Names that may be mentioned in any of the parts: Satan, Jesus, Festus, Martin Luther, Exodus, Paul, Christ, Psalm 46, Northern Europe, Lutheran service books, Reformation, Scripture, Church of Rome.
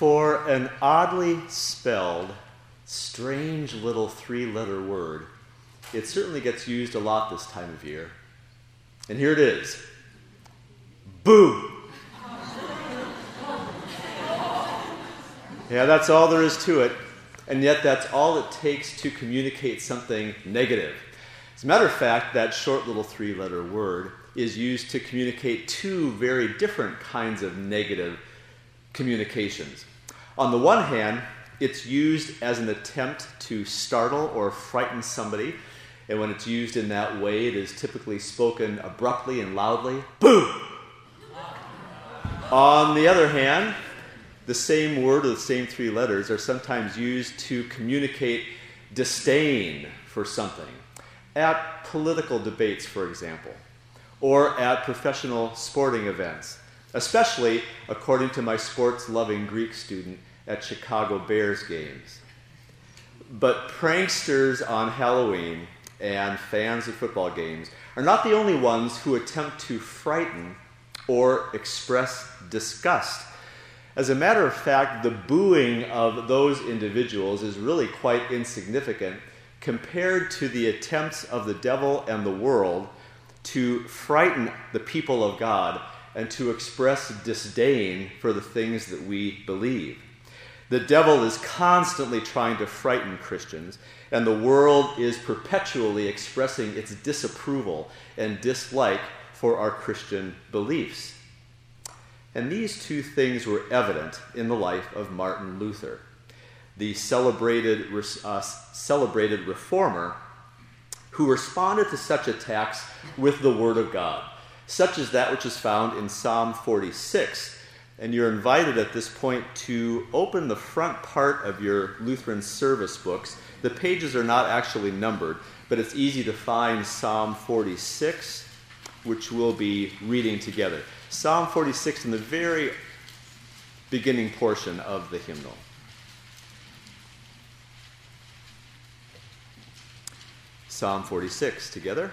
for an oddly spelled, strange little three-letter word. It certainly gets used a lot this time of year. And here it is. Boo! Yeah, that's all there is to it. And yet that's all it takes to communicate something negative. As a matter of fact, that short little three-letter word is used to communicate two very different kinds of negative communications. On the one hand, it's used as an attempt to startle or frighten somebody. And when it's used in that way, it is typically spoken abruptly and loudly. Boo! On the other hand, the same word or the same three letters are sometimes used to communicate disdain for something. At political debates, for example, or at professional sporting events, especially, according to my sports-loving Greek student, at Chicago Bears games. But pranksters on Halloween and fans of football games are not the only ones who attempt to frighten or express disgust. As a matter of fact, the booing of those individuals is really quite insignificant compared to the attempts of the devil and the world to frighten the people of God and to express disdain for the things that we believe. The devil is constantly trying to frighten Christians, and the world is perpetually expressing its disapproval and dislike for our Christian beliefs. And these two things were evident in the life of Martin Luther, the celebrated reformer who responded to such attacks with the Word of God, such as that which is found in Psalm 46. And you're invited at this point to open the front part of your Lutheran service books. The pages are not actually numbered, but it's easy to find Psalm 46, which we'll be reading together. Psalm 46 in the very beginning portion of the hymnal. Psalm 46 together.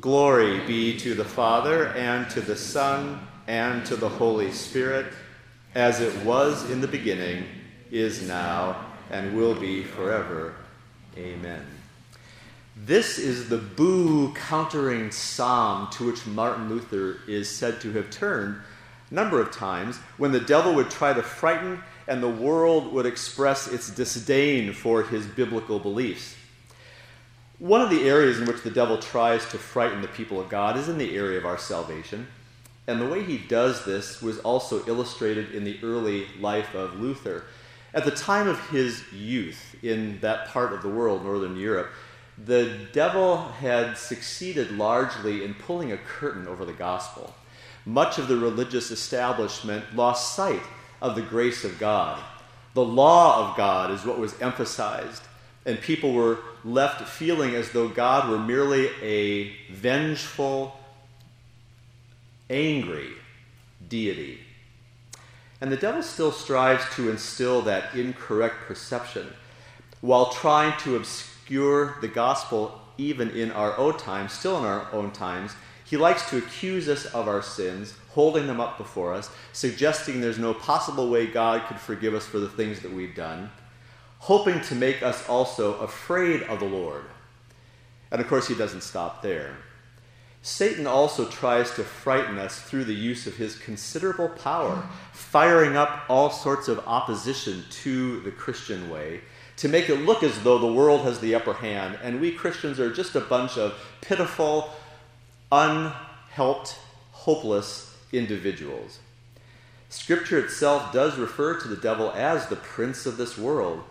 Glory be to the Father and to the Son and to the Holy Spirit, as it was in the beginning, is now, and will be forever. Amen. This is the boo-countering psalm to which Martin Luther is said to have turned a number of times when the devil would try to frighten and the world would express its disdain for his biblical beliefs. One of the areas in which the devil tries to frighten the people of God is in the area of our salvation. And the way he does this was also illustrated in the early life of Luther. At the time of his youth in that part of the world, Northern Europe, the devil had succeeded largely in pulling a curtain over the gospel. Much of the religious establishment lost sight of the grace of God. The law of God is what was emphasized, and people were left feeling as though God were merely a vengeful, angry deity. And the devil still strives to instill that incorrect perception while trying to obscure obscure the gospel even in our own times, still in our own times. He likes to accuse us of our sins, holding them up before us, suggesting there's no possible way God could forgive us for the things that we've done, hoping to make us also afraid of the Lord. And of course, he doesn't stop there. Satan also tries to frighten us through the use of his considerable power, firing up all sorts of opposition to the Christian way, to make it look as though the world has the upper hand, and we Christians are just a bunch of pitiful, unhelped, hopeless individuals. Scripture itself does refer to the devil as the prince of this world,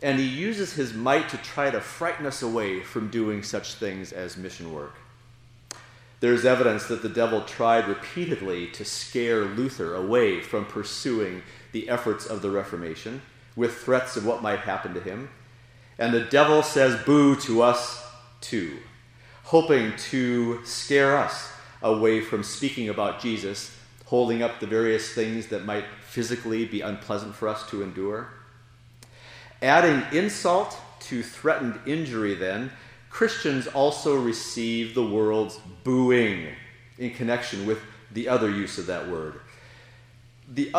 and he uses his might to try to frighten us away from doing such things as mission work. There's evidence that the devil tried repeatedly to scare Luther away from pursuing the efforts of the Reformation with threats of what might happen to him. And the devil says boo to us too, hoping to scare us away from speaking about Jesus, holding up the various things that might physically be unpleasant for us to endure. Adding insult to threatened injury then, Christians also receive the world's booing in connection with the other use of that word. The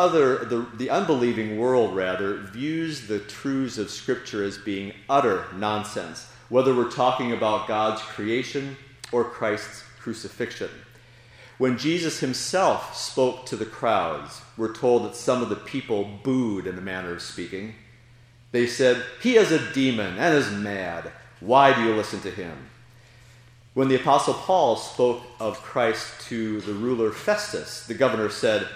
unbelieving world, rather, views the truths of Scripture as being utter nonsense, whether we're talking about God's creation or Christ's crucifixion. When Jesus himself spoke to the crowds, we're told that some of the people booed in a manner of speaking. They said, "He is a demon and is mad. Why do you listen to him?" When the Apostle Paul spoke of Christ to the ruler Festus, the governor said,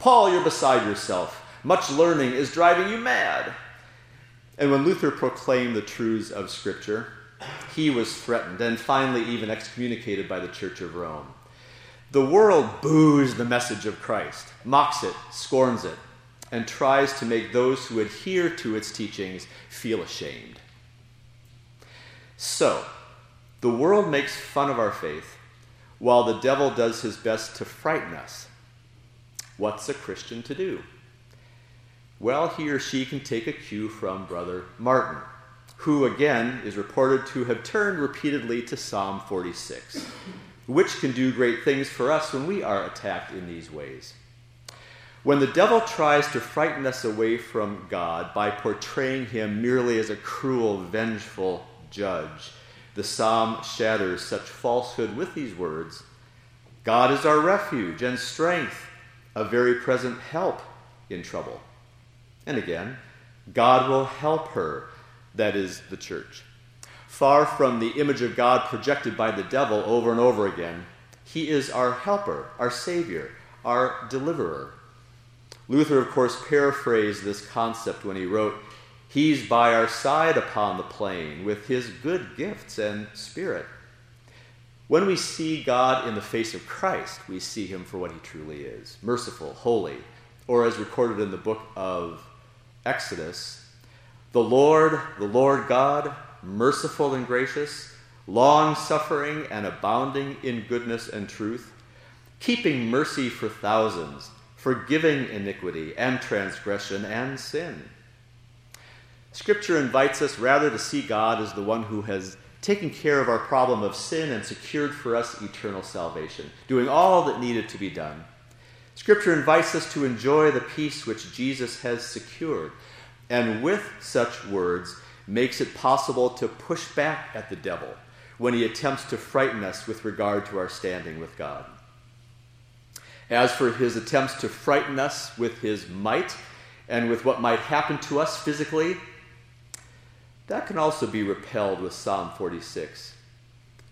"Paul, you're beside yourself. Much learning is driving you mad." And when Luther proclaimed the truths of Scripture, he was threatened and finally even excommunicated by the Church of Rome. The world boos the message of Christ, mocks it, scorns it, and tries to make those who adhere to its teachings feel ashamed. So, the world makes fun of our faith, while the devil does his best to frighten us. What's a Christian to do? Well, he or she can take a cue from Brother Martin, who again is reported to have turned repeatedly to Psalm 46, which can do great things for us when we are attacked in these ways. When the devil tries to frighten us away from God by portraying him merely as a cruel, vengeful judge, the psalm shatters such falsehood with these words: "God is our refuge and strength, a very present help in trouble." And again, "God will help her," that is the church. Far from the image of God projected by the devil over and over again, he is our helper, our savior, our deliverer. Luther, of course, paraphrased this concept when he wrote, "He's by our side upon the plain with his good gifts and spirit." When we see God in the face of Christ, we see him for what he truly is, merciful, holy, or as recorded in the book of Exodus, the Lord God, merciful and gracious, long-suffering and abounding in goodness and truth, keeping mercy for thousands, forgiving iniquity and transgression and sin. Scripture invites us rather to see God as the one who has taken care of our problem of sin and secured for us eternal salvation, doing all that needed to be done. Scripture invites us to enjoy the peace which Jesus has secured, and with such words makes it possible to push back at the devil when he attempts to frighten us with regard to our standing with God. As for his attempts to frighten us with his might and with what might happen to us physically, that can also be repelled with Psalm 46.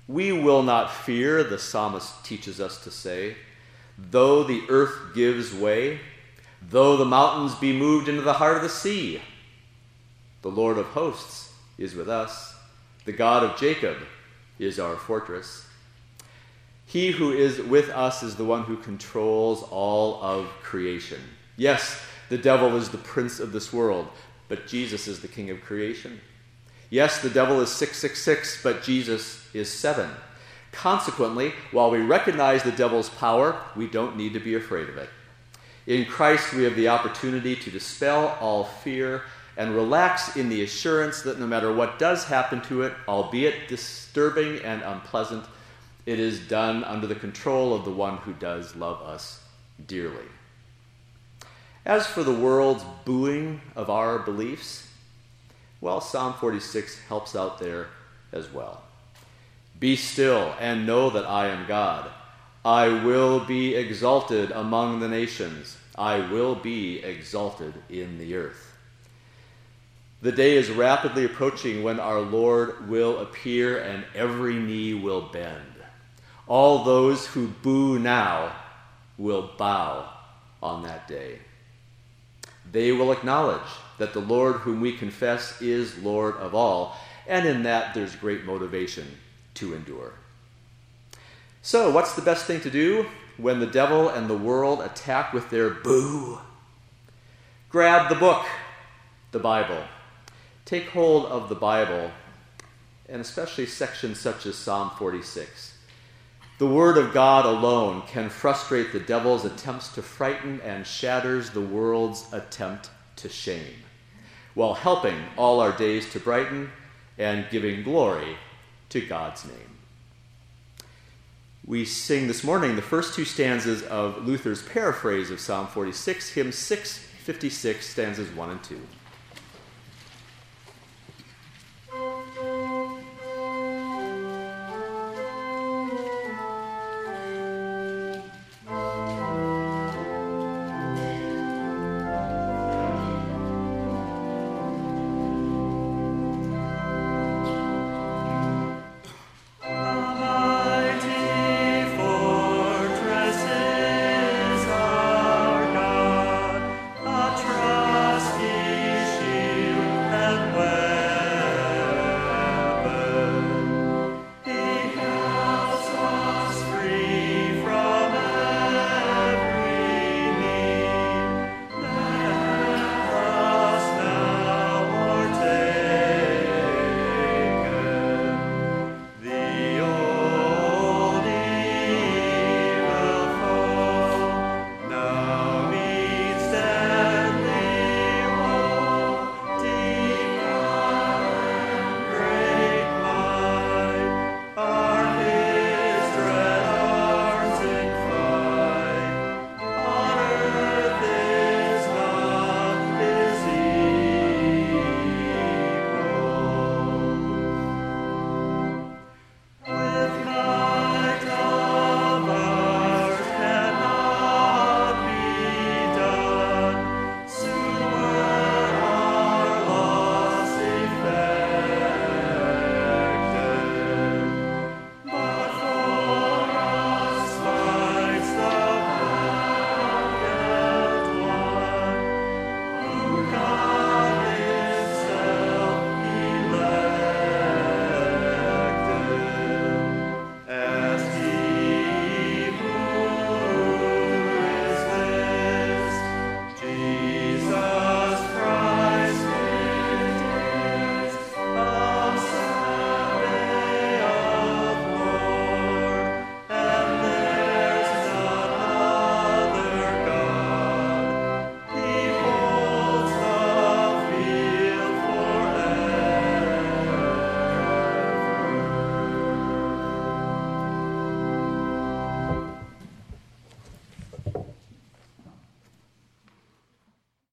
"We will not fear," the psalmist teaches us to say, "though the earth gives way, though the mountains be moved into the heart of the sea. The Lord of hosts is with us. The God of Jacob is our fortress." He who is with us is the one who controls all of creation. Yes, the devil is the prince of this world, but Jesus is the king of creation. Yes, the devil is 666, but Jesus is 7. Consequently, while we recognize the devil's power, we don't need to be afraid of it. In Christ, we have the opportunity to dispel all fear and relax in the assurance that no matter what does happen to it, albeit disturbing and unpleasant, it is done under the control of the one who does love us dearly. As for the world's booing of our beliefs, well, Psalm 46 helps out there as well. Be still and know that I am God. I will be exalted among the nations. I will be exalted in the earth. The day is rapidly approaching when our Lord will appear and every knee will bend. All those who boo now will bow on that day. They will acknowledge that the Lord whom we confess is Lord of all, and in that there's great motivation to endure. So, what's the best thing to do when the devil and the world attack with their boo? Grab the book, the Bible. Take hold of the Bible, and especially sections such as Psalm 46. The Word of God alone can frustrate the devil's attempts to frighten and shatters the world's attempt to shame, while helping all our days to brighten and giving glory to God's name. We sing this morning the first two stanzas of Luther's paraphrase of Psalm 46, hymn 656, stanzas 1 and 2.